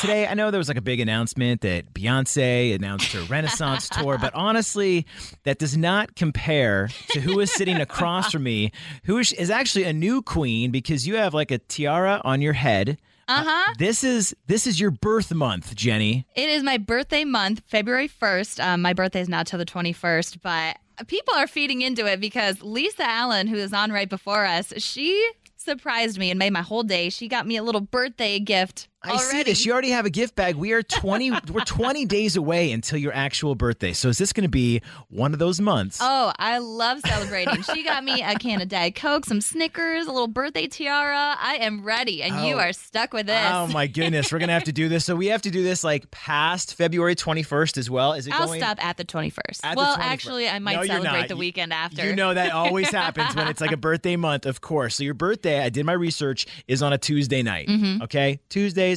Today, I know there was like a big announcement that Beyoncé announced her Renaissance tour, but honestly, that does not compare to who is sitting across from me, who is actually a new queen because you have like a tiara on your head. This is your birth month, Jenny. It is my birthday month, February 1st. My birthday is not till the 21st, but people are feeding into it because Lisa Allen, who is on right before us, she surprised me and made my whole day. She got me a little birthday gift. I see this. You already have a gift bag. We're 20 days away until your actual birthday. So is this going to be one of those months? Oh, I love celebrating. She got me a can of Diet Coke, some Snickers, a little birthday tiara. I am ready, and you are stuck with this. Oh my goodness, we're going to have to do this. So we have to do this like past February 21st as well. I'll stop at the 21st. Actually, I might celebrate the weekend after. You know that always happens when it's like a birthday month, of course. So your birthday, I did my research, is on a Tuesday night. Mm-hmm. Okay, Tuesdays,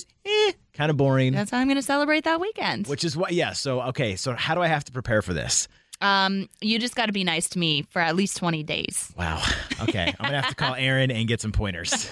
kind of boring. That's how I'm going to celebrate that weekend. Which is what, yeah. So, okay. So how do I have to prepare for this? You just got to be nice to me for at least 20 days. Wow. Okay. I'm going to have to call Aaron and get some pointers.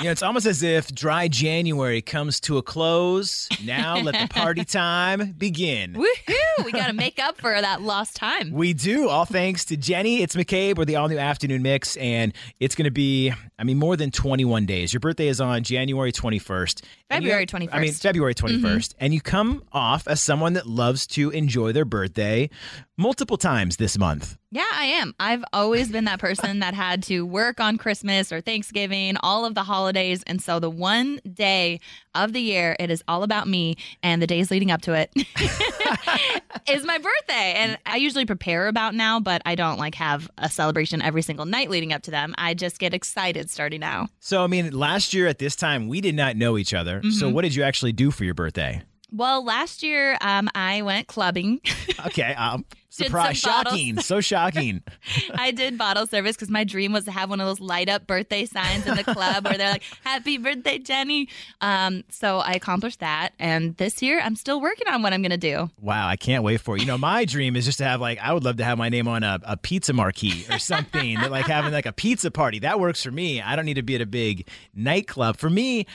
You know, it's almost as if dry January comes to a close. Now let the party time begin. Woohoo! We got to make up for that lost time. We do. All thanks to Jenny. It's McCabe. We're the all-new Afternoon Mix, and it's going to be, more than 21 days. Your birthday is on January 21st. February 21st. Mm-hmm. And you come off as someone that loves to enjoy their birthday multiple times this month. Yeah, I am. I've always been that person that had to work on Christmas or Thanksgiving, all of the holidays. And so the one day of the year, it is all about me and the days leading up to it is my birthday. And I usually prepare about now, but I don't like have a celebration every single night leading up to them. I just get excited starting now. So, last year at this time, we did not know each other. Mm-hmm. So what did you actually do for your birthday? Well, last year, I went clubbing. Okay. Surprise. Shocking. So shocking. I did bottle service because my dream was to have one of those light up birthday signs in the club where they're like, happy birthday, Jenny. So I accomplished that. And this year, I'm still working on what I'm going to do. Wow. I can't wait for it. My dream is just to have I would love to have my name on a pizza marquee or something. Having a pizza party. That works for me. I don't need to be at a big nightclub. For me,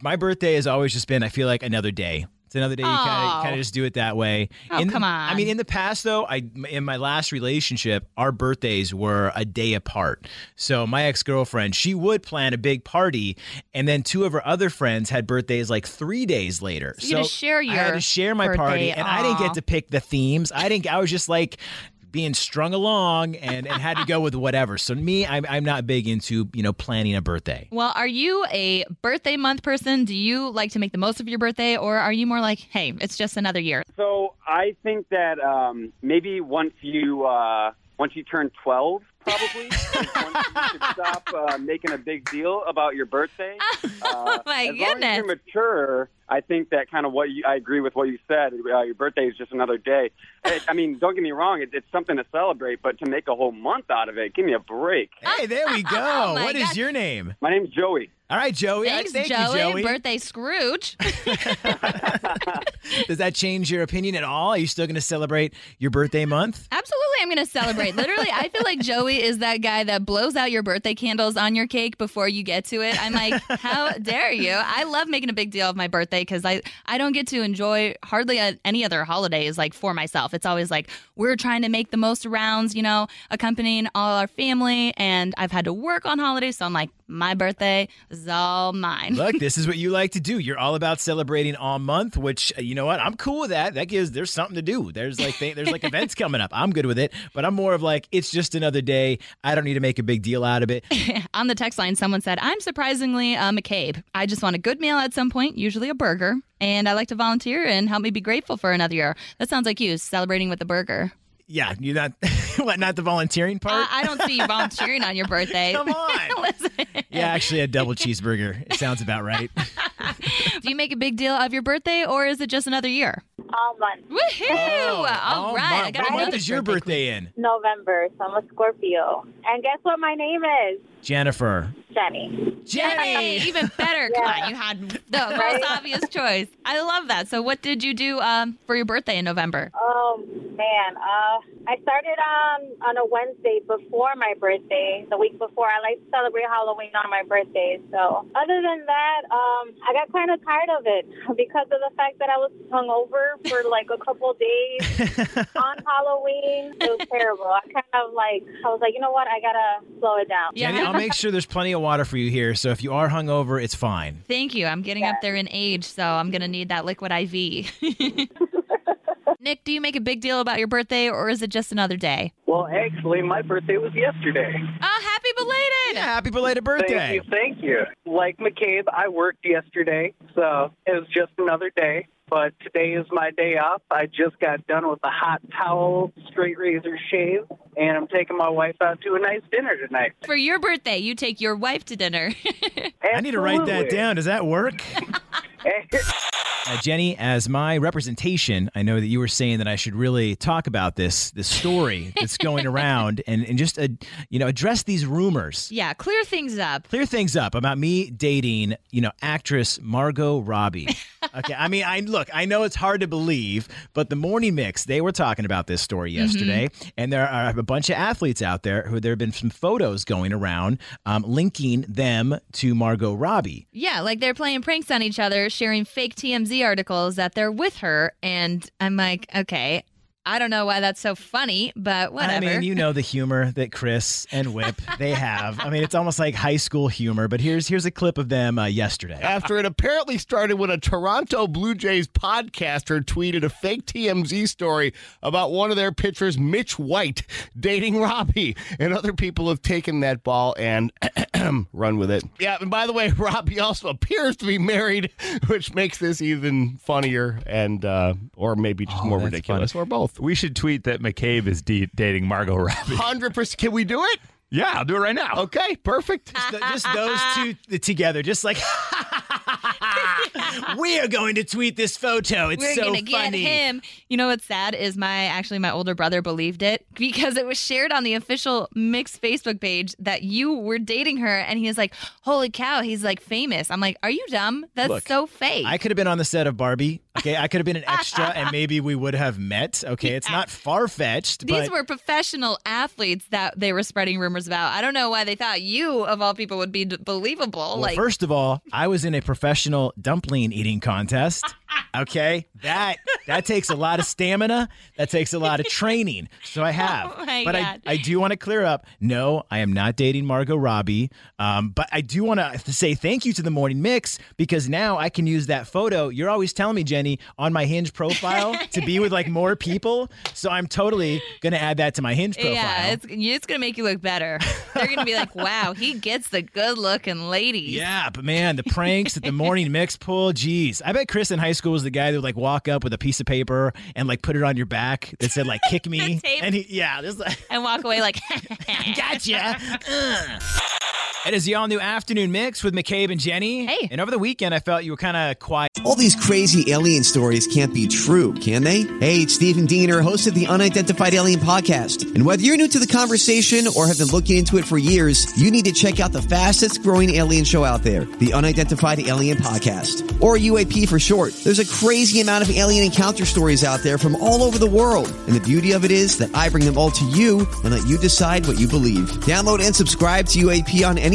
my birthday has always just been, I feel like, another day. Another day, you kind of just do it that way. Come on. In the past, though, in my last relationship, our birthdays were a day apart. So my ex-girlfriend, she would plan a big party, and then two of her other friends had birthdays 3 days later. So I had to share my party, and I didn't get to pick the themes. I was just being strung along and had to go with whatever. So me, I'm not big into, planning a birthday. Well, are you a birthday month person? Do you like to make the most of your birthday, or are you more like, hey, it's just another year? So I think that maybe once you turn 12, probably, once you should stop making a big deal about your birthday. Oh my goodness! As long as you're mature, I think that kind of I agree with what you said. Your birthday is just another day. Don't get me wrong; it's something to celebrate, but to make a whole month out of it, give me a break. Hey, there we go. Oh what is your name? My name's Joey. All right, Joey. Thank you, Joey. Birthday Scrooge. Does that change your opinion at all? Are you still going to celebrate your birthday month? Absolutely, I'm going to celebrate. Literally, I feel like Joey is that guy that blows out your birthday candles on your cake before you get to it. I'm like, how dare you? I love making a big deal of my birthday because I don't get to enjoy hardly any other holidays for myself. It's always we're trying to make the most rounds, accompanying all our family. And I've had to work on holidays, so I'm like, my birthday is all mine. Look, this is what you like to do. You're all about celebrating all month, which, you know what? I'm cool with that. There's something to do. There's events coming up. I'm good with it, but I'm more of it's just another day. I don't need to make a big deal out of it. On the text line, someone said, I'm surprisingly McCabe. I just want a good meal at some point, usually a burger, and I like to volunteer and help me be grateful for another year. That sounds like you, celebrating with a burger. Yeah, you're not... What, not the volunteering part? I don't see you volunteering on your birthday. Come on. Listen. Yeah, actually a double cheeseburger. It sounds about right. Do you make a big deal of your birthday, or is it just another year? all month. Woohoo! All right. What month is your birthday in? November, so I'm a Scorpio. And guess what my name is? Jennifer. Jenny! Even better. Yeah. Come on, you had the most obvious choice. I love that. So what did you do for your birthday in November? Oh, man. I started on a Wednesday before my birthday, the week before. I like to celebrate Halloween on my birthday. So other than that, I got kind of tired of it because of the fact that I was hungover for like a couple of days on Halloween. It was terrible. I was like, you know what? I got to slow it down. Yeah. Jenny, I'll make sure there's plenty of water for you here, so if you are hungover, it's fine. Thank you. I'm getting up there in age, so I'm going to need that Liquid IV. Nick, do you make a big deal about your birthday, or is it just another day? Well, actually, my birthday was yesterday. Oh, happy belated! Yeah, happy belated birthday. Thank you. Like McCabe, I worked yesterday, so it was just another day. But today is my day off. I just got done with a hot towel, straight razor shave, and I'm taking my wife out to a nice dinner tonight. For your birthday, you take your wife to dinner. I need to write that down. Does that work? Jenny, as my representation, I know that you were saying that I should really talk about this story that's going around and just address these rumors. Yeah, clear things up. Clear things up about me dating, actress Margot Robbie. Okay, I mean, I know it's hard to believe, but the Morning Mix, they were talking about this story yesterday, and there are a bunch of athletes out there who there have been some photos going around linking them to Margot Robbie. Yeah, like they're playing pranks on each other, sharing fake TMZ articles that they're with her, and I'm like, okay, I don't know why that's so funny, but whatever. I mean, the humor that Chris and Whip, they have. I mean, it's almost like high school humor, but here's a clip of them yesterday. After it apparently started when a Toronto Blue Jays podcaster tweeted a fake TMZ story about one of their pitchers, Mitch White, dating Robbie. And other people have taken that ball and run with it. Yeah, and by the way, Robbie also appears to be married, which makes this even funnier and or maybe just more ridiculous. Funny. Or both. We should tweet that McCabe is dating Margot Robbie. 100%. Can we do it? Yeah, I'll do it right now. Okay, perfect. Just those two together, just like, we are going to tweet this photo. It's so funny. We're going to get him. You know what's sad is my older brother believed it because it was shared on the official Mix Facebook page that you were dating her, and he was like, holy cow, he's like famous. I'm like, are you dumb? That's so fake. I could have been on the set of Barbie. Okay, I could have been an extra, and maybe we would have met. Okay, it's not far-fetched. These were professional athletes that they were spreading rumors about. I don't know why they thought you, of all people, would be believable. Well, first of all, I was in a professional dumpling eating contest. Okay, that takes a lot of stamina. That takes a lot of training. So I have. God. I do want to clear up. No, I am not dating Margot Robbie. But I do want to say thank you to the Morning Mix because now I can use that photo. You're always telling me, Jenny, on my Hinge profile to be with like more people. So I'm totally going to add that to my Hinge profile. Yeah, it's going to make you look better. They're going to be like, wow, he gets the good looking ladies. Yeah, but man, the pranks at the Morning Mix pool, geez. I bet Chris in high school was the guy that would like walk up with a piece of paper and like put it on your back that said like kick me and and walk away like gotcha. It is the all-new Afternoon Mix with McCabe and Jenny. Hey. And over the weekend, I felt you were kind of quiet. All these crazy alien stories can't be true, can they? Hey, it's Stephen Diener, host of the Unidentified Alien Podcast. And whether you're new to the conversation or have been looking into it for years, you need to check out the fastest-growing alien show out there, the Unidentified Alien Podcast, or UAP for short. There's a crazy amount of alien encounter stories out there from all over the world. And the beauty of it is that I bring them all to you and let you decide what you believe. Download and subscribe to UAP on any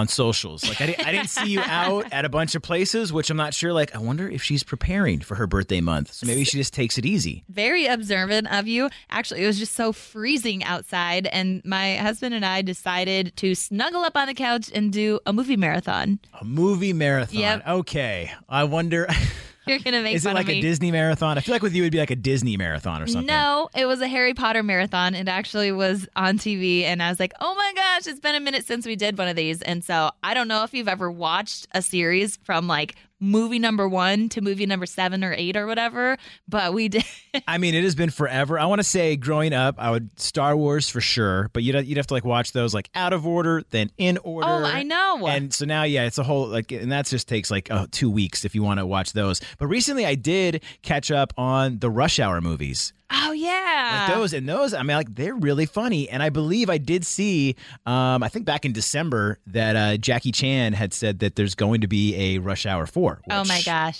on socials. Like I didn't see you out at a bunch of places, which I'm not sure. Like, I wonder if she's preparing for her birthday month. So maybe she just takes it easy. Very observant of you. Actually, it was just so freezing outside. And my husband and I decided to snuggle up on the couch and do a movie marathon. A movie marathon. Yep. Okay. I wonder... You're going to make Is it like a Disney marathon? I feel like with you, it'd be like a Disney marathon or something. No, it was a Harry Potter marathon. It actually was on TV. And I was like, oh my gosh, it's been a minute since we did one of these. And so I don't know if you've ever watched a series from like movie number 1 to movie number 7 or 8 or whatever, but we did. I mean, it has been forever. I want to say growing up, I would Star Wars for sure, but you'd have to like watch those like out of order, then in order. Oh, I know. And so now, yeah, it's a whole like, and that just takes like 2 weeks if you want to watch those. But recently I did catch up on the Rush Hour movies. Oh, yeah. Like those, I mean, like, they're really funny. And I believe I did see, I think back in December, that Jackie Chan had said that there's going to be a Rush Hour 4. Which, oh, my gosh.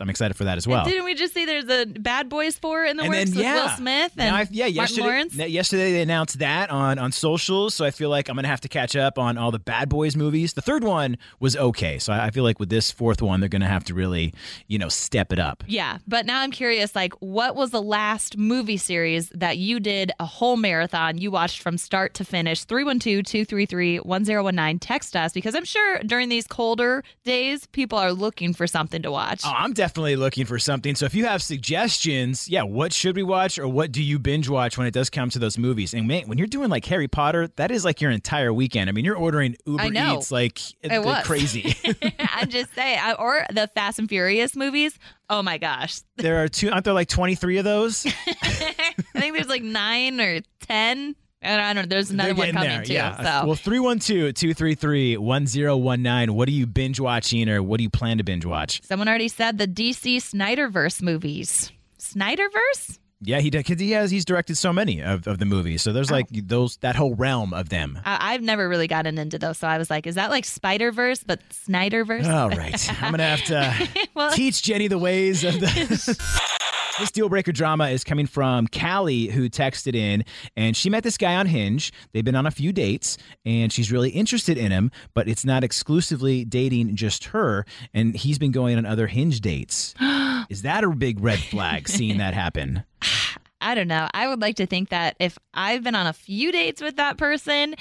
I'm excited for that as well. And didn't we just see there's a Bad Boys 4 in the works with Will Smith and Martin Lawrence? Yesterday they announced that on socials, so I feel like I'm going to have to catch up on all the Bad Boys movies. The third one was okay, so I feel like with this fourth one, they're going to have to really, you know, step it up. Yeah, but now I'm curious, like, what was the last movie series that you did a whole marathon, you watched from start to finish? 312-233-1019. Text us, because I'm sure during these colder days, people are looking for something to watch. Oh, I'm definitely looking for something. So if you have suggestions, yeah, what should we watch or what do you binge watch when it does come to those movies? And man, when you're doing like Harry Potter, that is like your entire weekend. I mean, you're ordering Uber Eats like crazy. I'm just saying. Or the Fast and Furious movies. Oh my gosh. There are aren't there like 23 of those? I think there's like 9 or 10. And I don't know, there's another one coming too. Yeah. So. Well, 312-233-1019. What are you binge watching or what do you plan to binge watch? Someone already said the DC Snyderverse movies. Snyderverse? Yeah, he did. Cause he's directed so many of the movies. So there's like that whole realm of them. I've never really gotten into those. So I was like, is that like Spider-Verse, but Snyderverse? All right. I'm going to have to teach Jenny the ways of the... This deal breaker drama is coming from Callie, who texted in, and she met this guy on Hinge. They've been on a few dates, and she's really interested in him, but it's not exclusively dating just her, and he's been going on other Hinge dates. Is that a big red flag, seeing that happen? I don't know. I would like to think that if I've been on a few dates with that person,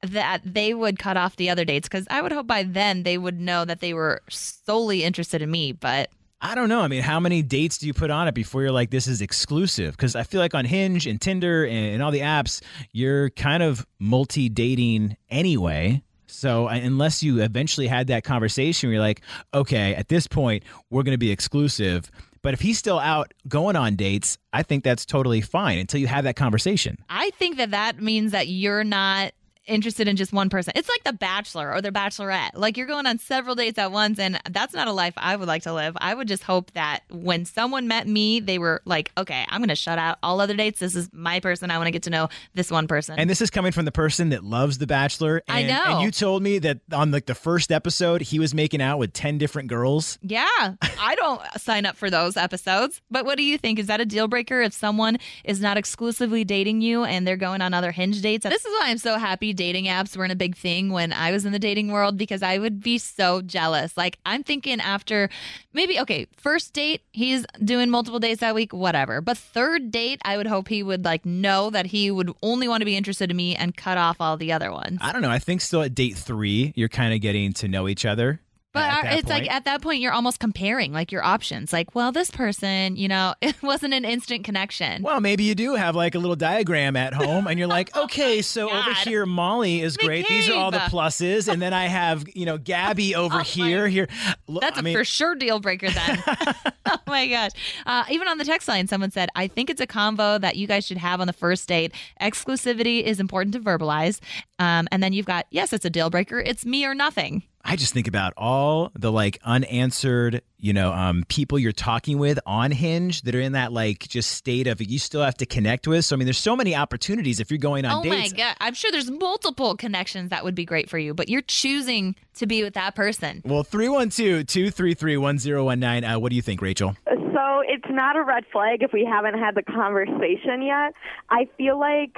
that they would cut off the other dates, because I would hope by then they would know that they were solely interested in me, but... I don't know. I mean, how many dates do you put on it before you're like, this is exclusive? Because I feel like on Hinge and Tinder and all the apps, you're kind of multi-dating anyway. So unless you eventually had that conversation where you're like, okay, at this point, we're going to be exclusive. But if he's still out going on dates, I think that's totally fine until you have that conversation. I think that means that you're not interested in just one person. It's like The Bachelor or The Bachelorette. Like, you're going on several dates at once, and that's not a life I would like to live. I would just hope that when someone met me, they were like, okay, I'm going to shut out all other dates. This is my person. I want to get to know this one person. And this is coming from the person that loves The Bachelor. And, I know. And you told me that on like the first episode, he was making out with 10 different girls. Yeah. I don't sign up for those episodes. But what do you think? Is that a deal breaker if someone is not exclusively dating you and they're going on other Hinge dates? This is why I'm so happy dating apps weren't a big thing when I was in the dating world, because I would be so jealous. Like, I'm thinking after maybe, okay, first date, he's doing multiple dates that week, whatever. But third date, I would hope he would like know that he would only want to be interested in me and cut off all the other ones. I don't know. I think still at date 3, you're kind of getting to know each other. But it's like at that point, you're almost comparing like your options. Like, well, this person, you know, it wasn't an instant connection. Well, maybe you do have like a little diagram at home and you're like, okay, so over here, Molly is great. These are all the pluses. And then I have, you know, Gabby over here. That's a for sure deal breaker then. Oh, my gosh. Even on the text line, someone said, I think it's a combo that you guys should have on the first date. Exclusivity is important to verbalize. And then you've got, yes, it's a deal breaker. It's me or nothing. I just think about all the like unanswered, you know, people you're talking with on Hinge that are in that like just state of you still have to connect with. So, I mean, there's so many opportunities if you're going on dates. Oh, my God. I'm sure there's multiple connections that would be great for you, but you're choosing to be with that person. Well, 312-233-1019. What do you think, Rachel? So it's not a red flag if we haven't had the conversation yet. I feel like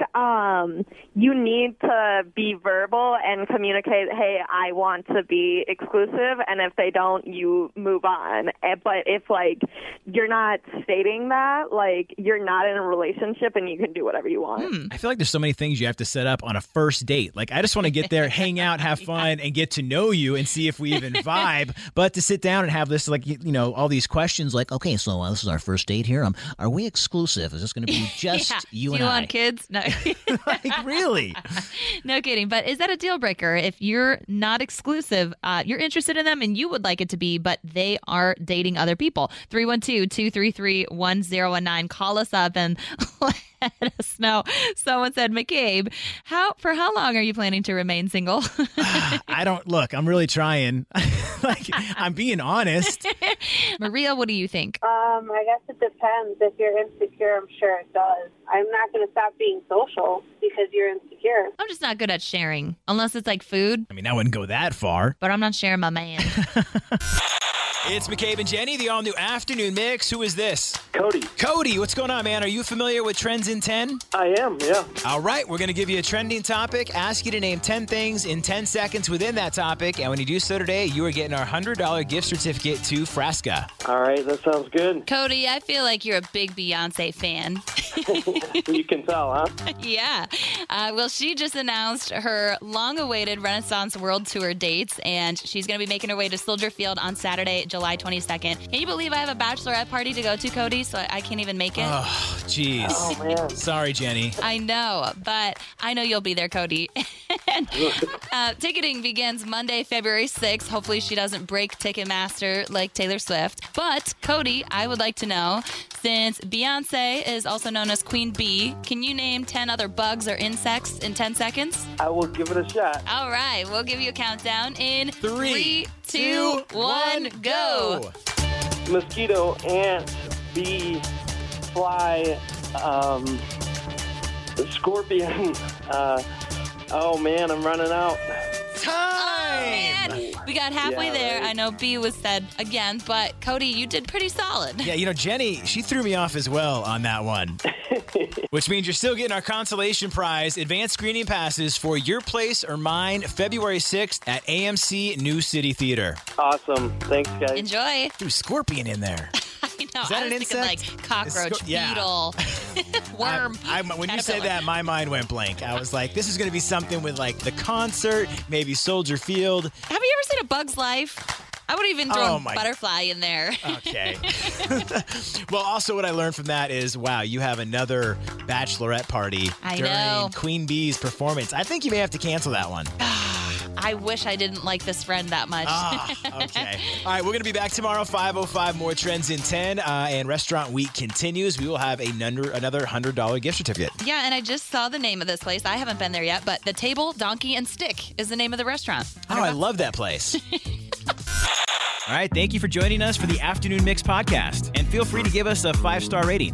you need to be verbal and communicate, hey, I want to be exclusive. And if they don't, you move on. But if, like, you're not stating that, like, you're not in a relationship and you can do whatever you want. I feel like there's so many things you have to set up on a first date. Like, I just want to get there, hang out, have fun, and get to know you and see if we even vibe. But to sit down and have this, like, you know, all these questions like, okay, so this is our first date here. Are we exclusive? Is this going to be just you and I? Do you want kids? No. Like, really? No kidding. But is that a deal breaker? If you're not exclusive, you're interested in them and you would like it to be, but they are dating other people. 312-233-1019. Call us up and let us know. Someone said, McCabe, how long are you planning to remain single? I'm really trying. Like, I'm being honest. Maria, what do you think? I guess it depends. If you're insecure, I'm sure it does. I'm not going to stop being social because you're insecure. I'm just not good at sharing, unless it's like food. I mean, I wouldn't go that far. But I'm not sharing my man. It's McCabe and Jenny, the all-new Afternoon Mix. Who is this? Cody. Cody, what's going on, man? Are you familiar with Trends in 10? I am, yeah. All right, we're going to give you a trending topic, ask you to name 10 things in 10 seconds within that topic, and when you do so today, you are getting our $100 gift certificate to Frasca. All right, that sounds good. Cody, I feel like you're a big Beyoncé fan. You can tell, huh? Yeah. Well, she just announced her long-awaited Renaissance World Tour dates, and she's going to be making her way to Soldier Field on Saturday, July 22nd. Can you believe I have a bachelorette party to go to, Cody, so I can't even make it? Oh, jeez. Oh, man. Sorry, Jenny. I know, but I know you'll be there, Cody. And, ticketing begins Monday, February 6th. Hopefully she doesn't break Ticketmaster like Taylor Swift. But, Cody, I would like to know, since Beyonce is also known as Queen Bee, can you name 10 other bugs or insects in 10 seconds? I will give it a shot. All right. We'll give you a countdown in 3, 2, 1, go. Mosquito, ant, bee, fly, scorpion. Oh, man, I'm running out. Time! Oh, man. We got halfway there. Right. I know B was said again, but Cody, you did pretty solid. Yeah, you know, Jenny, she threw me off as well on that one. Which means you're still getting our consolation prize, advanced screening passes for Your Place or Mine, February 6th at AMC New City Theater. Awesome. Thanks, guys. Enjoy. Threw scorpion in there. I know. Is that an insect? Thinking, like, cockroach, beetle, worm. When you said that, my mind went blank. I was like, this is going to be something with, like, the concert, maybe Soldier Field. Have you ever seen A Bug's Life? I would even throw a butterfly in there. Okay. Well, also what I learned from that is, wow, you have another bachelorette party during Queen Bee's performance. I think you may have to cancel that one. I wish I didn't like this friend that much. Okay. All right, we're going to be back tomorrow, 5:05, more Trends in 10, and Restaurant Week continues. We will have another $100 gift certificate. Yeah, and I just saw the name of this place. I haven't been there yet, but The Table, Donkey, and Stick is the name of the restaurant. I love that place. All right, thank you for joining us for the Afternoon Mix podcast. And feel free to give us a 5-star rating.